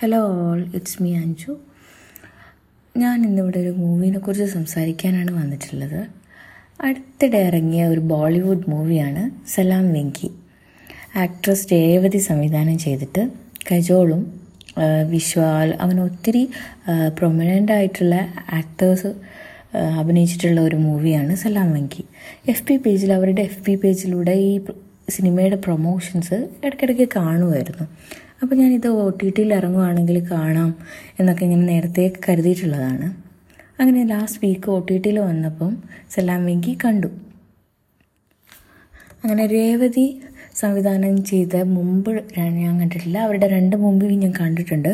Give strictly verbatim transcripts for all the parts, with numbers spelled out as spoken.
Hello all, it's me Anju. ഞാൻ ഇന്നിവിടെ ഒരു മൂവീനെക്കുറിച്ച് സംസാരിക്കാനാണ് വന്നിട്ടുള്ളത്. അടുത്തിടെ ഇറങ്ങിയ ഒരു ബോളിവുഡ് മൂവിയാണ് സലാം വെങ്കി. ആക്ട്രസ് രേവതി സംവിധാനം ചെയ്തിട്ട് കജോളും വിശ്വാൽ അവൻ ഒത്തിരി പ്രൊമിനൻ്റ് ആയിട്ടുള്ള ആക്ടേഴ്സ് അഭിനയിച്ചിട്ടുള്ള ഒരു മൂവിയാണ് സലാം വെങ്കി. എഫ് പി പേജിൽ അവരുടെ എഫ് പി പേജിലൂടെ ഈ സിനിമയുടെ പ്രൊമോഷൻസ് ഇടയ്ക്കിടയ്ക്ക് കാണുമായിരുന്നു. അപ്പോൾ ഞാനിത് ഒ ടി ടിയിൽ ഇറങ്ങുവാണെങ്കിൽ കാണാം എന്നൊക്കെ ഇങ്ങനെ നേരത്തെ കരുതിയിട്ടുള്ളതാണ്. അങ്ങനെ ലാസ്റ്റ് വീക്ക് ഒ ടി ടിയിൽ വന്നപ്പം സലാം വെങ്കി കണ്ടു. അങ്ങനെ രേവതി സംവിധാനം ചെയ്ത മുമ്പ് ഞാൻ കണ്ടിട്ടില്ല, അവരുടെ രണ്ട് മുമ്പ് ഞാൻ കണ്ടിട്ടുണ്ട്.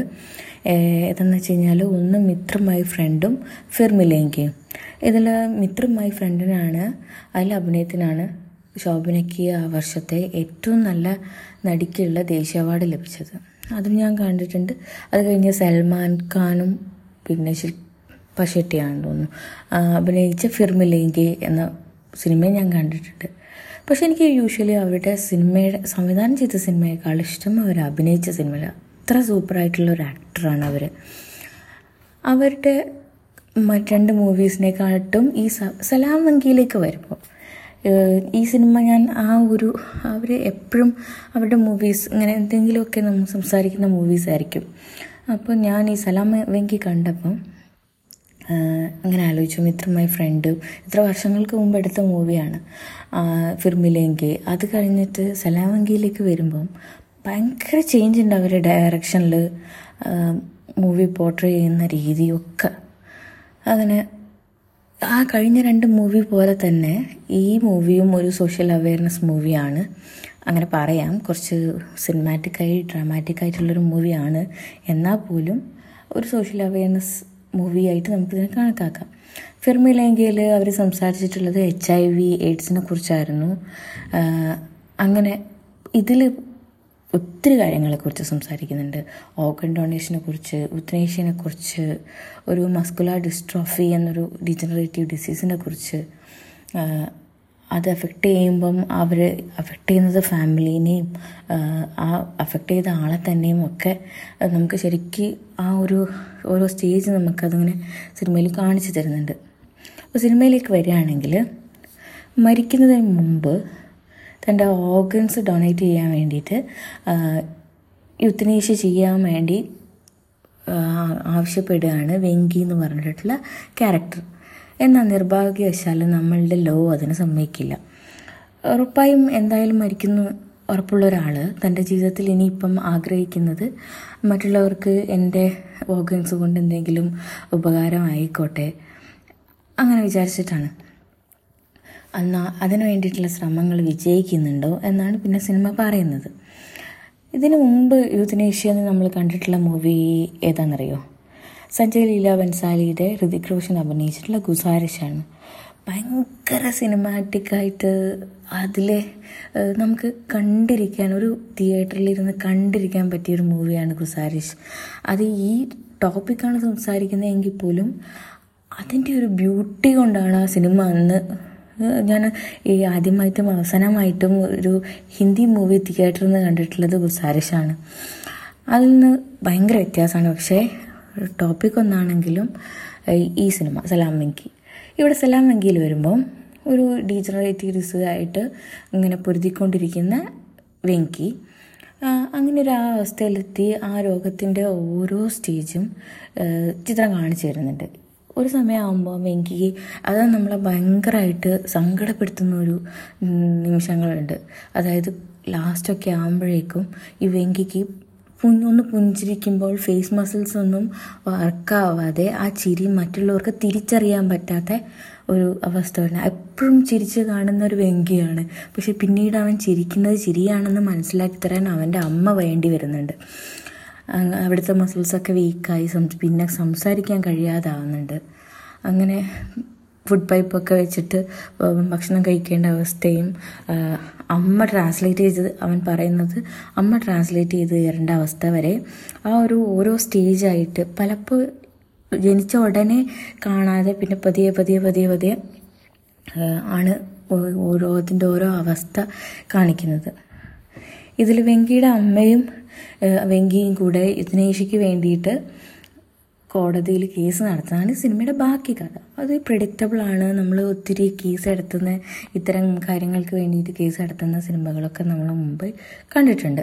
ഏതെന്ന് വെച്ച് കഴിഞ്ഞാൽ ഒന്ന് മിത്ര മൈ ഫ്രണ്ടും ഫിർ മിലേങ്കിയും. ഇതിൽ മിത്ര മൈ ഫ്രണ്ടിനാണ്, അതിൽ അഭിനയത്തിനാണ് ശോഭനയ്ക്ക് ആ വർഷത്തെ ഏറ്റവും നല്ല നടിക്കുള്ള ദേശീയ അവാർഡ് ലഭിച്ചത്. അതും ഞാൻ കണ്ടിട്ടുണ്ട്. അത് കഴിഞ്ഞ് സൽമാൻ ഖാനും പിന്നെ ശിൽപ ഷെട്ടിയാണെന്ന് തോന്നുന്നു അഭിനയിച്ച ഫിർമിലേങ്കി എന്ന സിനിമയും ഞാൻ കണ്ടിട്ടുണ്ട്. പക്ഷെ എനിക്ക് യൂഷ്വലി അവരുടെ സിനിമയുടെ സംവിധാനം ചെയ്ത സിനിമയേക്കാൾ ഇഷ്ടം അവർ അഭിനയിച്ച സിനിമയിൽ. അത്ര സൂപ്പറായിട്ടുള്ള ഒരു ആക്ടറാണ് അവർ. അവരുടെ മറ്റ് രണ്ട് മൂവീസിനെക്കാട്ടും ഈ സലാം വെങ്കിയിലേക്ക് വരുമ്പോൾ ഈ സിനിമ ഞാൻ ആ ഒരു അവർ എപ്പോഴും അവരുടെ മൂവീസ് ഇങ്ങനെ എന്തെങ്കിലുമൊക്കെ നമ്മൾ സംസാരിക്കുന്ന മൂവീസായിരിക്കും. അപ്പോൾ ഞാൻ ഈ സലാം വെങ്കി കണ്ടപ്പം അങ്ങനെ ആലോചിച്ചു, മിത്ര മൈ ഫ്രണ്ട് ഇത്ര വർഷങ്ങൾക്ക് മുമ്പ് എടുത്ത മൂവിയാണ് ഫിർമിലേങ്കി. അത് കഴിഞ്ഞിട്ട് സലാം വെങ്കിയിലേക്ക് വരുമ്പം ഭയങ്കര ചേഞ്ച് ഉണ്ട് അവരുടെ ഡയറക്ഷനിൽ, മൂവി പോർട്രേ ചെയ്യുന്ന രീതിയൊക്കെ. അങ്ങനെ ആ കഴിഞ്ഞ രണ്ട് മൂവി പോലെ തന്നെ ഈ മൂവിയും ഒരു സോഷ്യൽ അവെയർനെസ് മൂവിയാണ്, അങ്ങനെ പറയാം. കുറച്ച് സിനിമാറ്റിക്കായി ഡ്രാമാറ്റിക്കായിട്ടുള്ളൊരു മൂവിയാണ്, എന്നാൽ പോലും ഒരു സോഷ്യൽ അവെയർനെസ് മൂവിയായിട്ട് നമുക്കിതിനെ കണക്കാക്കാം. ഫിർമിലേങ്കയിൽ അവർ സംസാരിച്ചിട്ടുള്ളത് എച്ച് ഐ വി എയ്ഡ്സിനെ കുറിച്ചായിരുന്നു. അങ്ങനെ ഇതിൽ ഒത്തിരി കാര്യങ്ങളെക്കുറിച്ച് സംസാരിക്കുന്നുണ്ട്. ഓർഗൻ ഡൊണേഷനെക്കുറിച്ച്, യൂത്തനേഷ്യനെക്കുറിച്ച്, ഒരു മസ്കുലാർ ഡിസ്ട്രോഫി എന്നൊരു ഡീജനറേറ്റീവ് ഡിസീസിനെ കുറിച്ച്. അത് അഫക്റ്റ് ചെയ്യുമ്പം അവർ അഫക്റ്റ് ചെയ്യുന്നത് ഫാമിലീനെയും ആ അഫക്റ്റ് ചെയ്ത ആളെ തന്നെയും ഒക്കെ നമുക്ക് ശരിക്കും ആ ഒരു ഓരോ സ്റ്റേജ് നമുക്കതിങ്ങനെ സിനിമയിൽ കാണിച്ചു തരുന്നുണ്ട്. അപ്പോൾ സിനിമയിലേക്ക് വരികയാണെങ്കിൽ മരിക്കുന്നതിന് മുമ്പ് തൻ്റെ ഓർഗൻസ് ഡൊണേറ്റ് ചെയ്യാൻ വേണ്ടിയിട്ട് യുത്തനേഷ്യ ചെയ്യാൻ വേണ്ടി ആവശ്യപ്പെടുകയാണ് വെങ്കി എന്ന് പറഞ്ഞിട്ടുള്ള ക്യാരക്ടർ. എന്നാൽ നിർഭാഗ്യവശാൽ നമ്മളുടെ ലോ അതിന് സമ്മതിക്കില്ല. ഉറപ്പായും എന്തായാലും മരിക്കുന്നു ഉറപ്പുള്ള ഒരാൾ തൻ്റെ ജീവിതത്തിൽ ഇനിയിപ്പം ആഗ്രഹിക്കുന്നത് മറ്റുള്ളവർക്ക് എൻ്റെ ഓർഗൻസ് കൊണ്ട് എന്തെങ്കിലും ഉപകാരം ആയിക്കോട്ടെ അങ്ങനെ വിചാരിച്ചിട്ടാണ്. എന്നാൽ അതിനു വേണ്ടിയിട്ടുള്ള ശ്രമങ്ങൾ വിജയിക്കുന്നുണ്ടോ എന്നാണ് പിന്നെ സിനിമ പറയുന്നത്. ഇതിനു മുമ്പ് യൂത്തനേഷ്യയിൽ നമ്മൾ കണ്ടിട്ടുള്ള മൂവി ഏതാണെന്നറിയോ? സഞ്ജയ് ലീല ബൻസാലിയുടെ ഹൃതിക് റോഷൻ അഭിനയിച്ചിട്ടുള്ള ഗുസാരിഷാണ്. ഭയങ്കര സിനിമാറ്റിക്കായിട്ട് അതിലെ നമുക്ക് കണ്ടിരിക്കാൻ ഒരു തിയേറ്ററിലിരുന്ന് കണ്ടിരിക്കാൻ പറ്റിയൊരു മൂവിയാണ് ഗുസാരിഷ്. അത് ഈ ടോപ്പിക്കാണ് സംസാരിക്കുന്നതെങ്കിൽ പോലും അതിൻ്റെ ഒരു ബ്യൂട്ടി കൊണ്ടാണ് ആ സിനിമ അന്ന് ഞാൻ ഈ ആദ്യമായിട്ടും അവസാനമായിട്ടും ഒരു ഹിന്ദി മൂവി തിയേറ്ററിൽ നിന്ന് കണ്ടിട്ടുള്ളത് ഗുസാരിഷാണ്. അതിൽ നിന്ന് ഭയങ്കര വ്യത്യാസമാണ്. പക്ഷേ ടോപ്പിക് ഒന്നാണെങ്കിലും ഈ സിനിമ സലാം വെങ്കി. ഇവിടെ സലാം വെങ്കിയിൽ വരുമ്പം ഒരു ഡീജനറേറ്റീവ്സായിട്ട് ഇങ്ങനെ പൊരുതിക്കൊണ്ടിരിക്കുന്ന വെങ്കി അങ്ങനെ ഒരു ആ അവസ്ഥയിലെത്തി ആ രോഗത്തിൻ്റെ ഓരോ സ്റ്റേജും ചിത്രം കാണിച്ചു തരുന്നുണ്ട്. ഒരു സമയമാകുമ്പോൾ വെങ്കിക്ക് അത് നമ്മളെ ഭയങ്കരമായിട്ട് സങ്കടപ്പെടുത്തുന്ന ഒരു നിമിഷങ്ങളുണ്ട്. അതായത് ലാസ്റ്റൊക്കെ ആകുമ്പോഴേക്കും ഈ വെങ്കിക്ക് ഒന്ന് പുഞ്ചിരിക്കുമ്പോൾ ഫേസ് മസിൽസ് ഒന്നും വർക്കാവാതെ ആ ചിരി മറ്റുള്ളവർക്ക് തിരിച്ചറിയാൻ പറ്റാത്ത ഒരു അവസ്ഥ ഉണ്ട്. എപ്പോഴും ചിരിച്ച് കാണുന്ന ഒരു വെങ്കിയാണ്, പക്ഷെ പിന്നീട് അവൻ ചിരിക്കുന്നത് ചിരിയാണെന്ന് മനസ്സിലാക്കി തരാൻ അവൻ്റെ അമ്മ വേണ്ടി വരുന്നുണ്ട്. അവിടുത്തെ മസിൽസൊക്കെ വീക്കായി പിന്നെ സംസാരിക്കാൻ കഴിയാതാവുന്നുണ്ട്. അങ്ങനെ ഫുഡ് പൈപ്പൊക്കെ വെച്ചിട്ട് ഭക്ഷണം കഴിക്കേണ്ട അവസ്ഥയും അമ്മ ട്രാൻസ്ലേറ്റ് ചെയ്ത് അവൻ പറയുന്നത് അമ്മ ട്രാൻസ്ലേറ്റ് ചെയ്ത് തരേണ്ട അവസ്ഥ വരെ ആ ഒരു ഓരോ സ്റ്റേജായിട്ട് പലപ്പോൾ ജനിച്ച ഉടനെ കാണാതെ പിന്നെ പതിയെ പതിയെ പതിയെ പതിയെ ആണ് ഓരോത്തിൻ്റെ ഓരോ അവസ്ഥ കാണിക്കുന്നത്. ഇതിൽ വെങ്കിയുടെ അമ്മയും വെങ്കിയും കൂടെ യുദ്ധനേഷിക്ക് വേണ്ടിയിട്ട് കോടതിയിൽ കേസ് നടത്തുന്നതാണ് സിനിമയുടെ ബാക്കി കഥ. അത് പ്രെഡിക്റ്റബിളാണ്. നമ്മൾ ഒത്തിരി കേസ് നടത്തുന്ന ഇത്തരം കാര്യങ്ങൾക്ക് വേണ്ടിയിട്ട് കേസ് നടത്തുന്ന സിനിമകളൊക്കെ നമ്മൾ മുമ്പ് കണ്ടിട്ടുണ്ട്.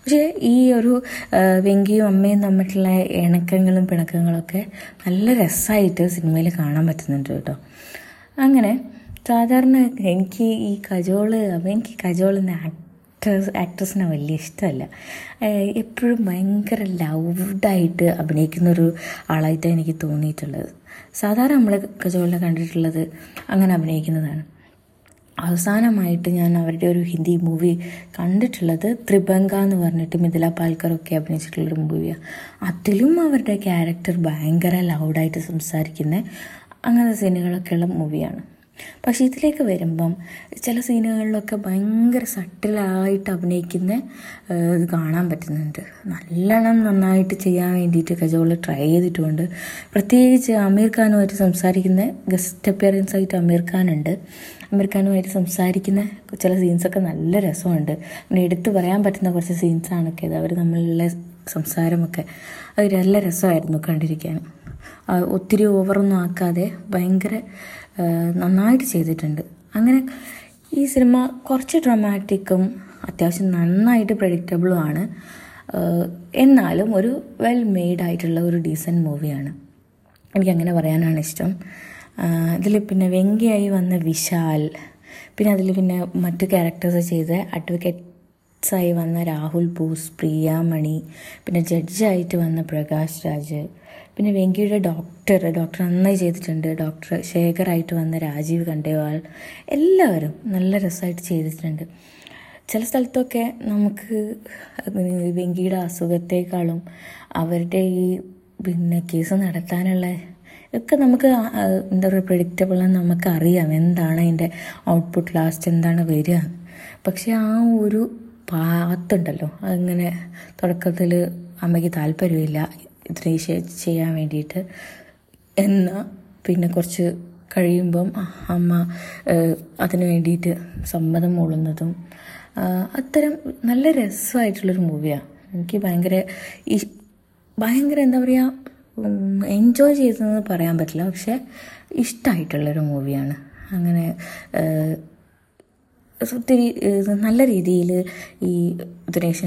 പക്ഷേ ഈ ഒരു വെങ്കിയും അമ്മയും തമ്മിലുള്ള ഇണക്കങ്ങളും പിണക്കങ്ങളൊക്കെ നല്ല രസമായിട്ട് സിനിമയിൽ കാണാൻ പറ്റുന്നുണ്ട് കേട്ടോ. അങ്ങനെ സാധാരണ എനിക്ക് ഈ കജോള് എനിക്ക് കജോളിൻ്റെ ആക്ടേഴ്സ് ആക്ട്രസിനെ വലിയ ഇഷ്ടമല്ല. എപ്പോഴും ഭയങ്കര ലൗഡായിട്ട് അഭിനയിക്കുന്നൊരു ആളായിട്ടാണ് എനിക്ക് തോന്നിയിട്ടുള്ളത്. സാധാരണ നമ്മൾ കജോളിനെ കണ്ടിട്ടുള്ളത് അങ്ങനെ അഭിനയിക്കുന്നതാണ്. അവസാനമായിട്ട് ഞാൻ അവരുടെ ഒരു ഹിന്ദി മൂവി കണ്ടിട്ടുള്ളത് ത്രിഭംഗ എന്ന് പറഞ്ഞിട്ട് മിഥുല പാൽക്കറൊക്കെ അഭിനയിച്ചിട്ടുള്ളൊരു മൂവിയാണ്. അതിലും അവരുടെ ക്യാരക്ടർ ഭയങ്കര ലൗഡായിട്ട് സംസാരിക്കുന്ന അങ്ങനത്തെ സീനുകളൊക്കെയുള്ള മൂവിയാണ്. പക്ഷേ ഇതിലേക്ക് വരുമ്പം ചില സീനുകളിലൊക്കെ ഭയങ്കര സട്ടിലായിട്ട് അഭിനയിക്കുന്ന ഇത് കാണാൻ പറ്റുന്നുണ്ട്. നല്ലോണം നന്നായിട്ട് ചെയ്യാൻ വേണ്ടിയിട്ട് കജോൾ ട്രൈ ചെയ്തിട്ടുണ്ട്. പ്രത്യേകിച്ച് ആമീർ ഖാനുമായിട്ട് സംസാരിക്കുന്ന ഗസ്റ്റ് അപ്പിയറൻസ് ആയിട്ട് ആമീർ ഖാനുണ്ട്. ആമീർ ഖാനുമായിട്ട് സംസാരിക്കുന്ന ചില സീൻസൊക്കെ നല്ല രസമുണ്ട്. അങ്ങനെ എടുത്തു പറയാൻ പറ്റുന്ന കുറച്ച് സീൻസാണൊക്കെ ഇത്. അവർ നമ്മളുള്ള സംസാരമൊക്കെ അത് നല്ല രസമായിരുന്നു കണ്ടിരിക്കാൻ. ഒത്തിരി ഓവറൊന്നും ആക്കാതെ ഭയങ്കര നന്നായിട്ട് ചെയ്തിട്ടുണ്ട്. അങ്ങനെ ഈ സിനിമ കുറച്ച് ഡ്രമാറ്റിക്കും അത്യാവശ്യം നന്നായിട്ട് പ്രെഡിക്റ്റബിളുമാണ്. എന്നാലും ഒരു വെൽ മെയ്ഡായിട്ടുള്ള ഒരു ഡീസൻറ്റ് മൂവിയാണ്. എനിക്കങ്ങനെ പറയാനാണ് ഇഷ്ടം. ഇതിൽ പിന്നെ വെങ്കിയായി വന്ന വിശാൽ, പിന്നെ അതിൽ പിന്നെ മറ്റു ക്യാരക്ടേഴ്സ് ചെയ്ത അഡ്വക്കേറ്റ്സായി വന്ന രാഹുൽ ബോസ്, പ്രിയ മണി, പിന്നെ ജഡ്ജായിട്ട് വന്ന പ്രകാശ് രാജ്, പിന്നെ വെങ്കിയുടെ ഡോക്ടർ ഡോക്ടർ നന്നായി ചെയ്തിട്ടുണ്ട്. ഡോക്ടർ ശേഖറായിട്ട് വന്ന രാജീവ് കണ്ടേവാൾ, എല്ലാവരും നല്ല രസമായിട്ട് ചെയ്തിട്ടുണ്ട്. ചില സ്ഥലത്തൊക്കെ നമുക്ക് വെങ്കിയുടെ അസുഖത്തെക്കാളും അവരുടെ ഈ പിന്നെ കേസ് നടത്താനുള്ള ഒക്കെ നമുക്ക് എന്താ പറയുക പ്രെഡിക്റ്റബിളാണ്. നമുക്കറിയാം എന്താണ് അതിൻ്റെ ഔട്ട്പുട്ട്, ലാസ്റ്റ് എന്താണ് വരിക. പക്ഷേ ആ ഒരു പാത്തുണ്ടല്ലോ, അതിങ്ങനെ തുടക്കത്തിൽ അമ്മയ്ക്ക് താല്പര്യമില്ല ഇത്രയും ചെയ്യാൻ വേണ്ടിയിട്ട്. എന്നാൽ പിന്നെ കുറച്ച് കഴിയുമ്പം അമ്മ അതിന് വേണ്ടിയിട്ട് സമ്മതം മൂളുന്നതും അത്തരം നല്ല രസമായിട്ടുള്ളൊരു മൂവിയാണ്. എനിക്ക് ഭയങ്കര ഈ ഭയങ്കര എന്താ പറയുക എൻജോയ് ചെയ്തതെന്ന് പറയാൻ പറ്റില്ല, പക്ഷേ ഇഷ്ടമായിട്ടുള്ളൊരു മൂവിയാണ്. അങ്ങനെ ഒത്തിരി നല്ല രീതിയിൽ ഈ ഉദ്ദേശ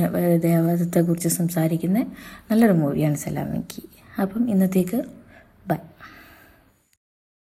ദേവതത്തെക്കുറിച്ച് സംസാരിക്കുന്ന നല്ലൊരു മൂവിയാണ് സലാം വെങ്കി. അപ്പം ഇന്നത്തേക്ക്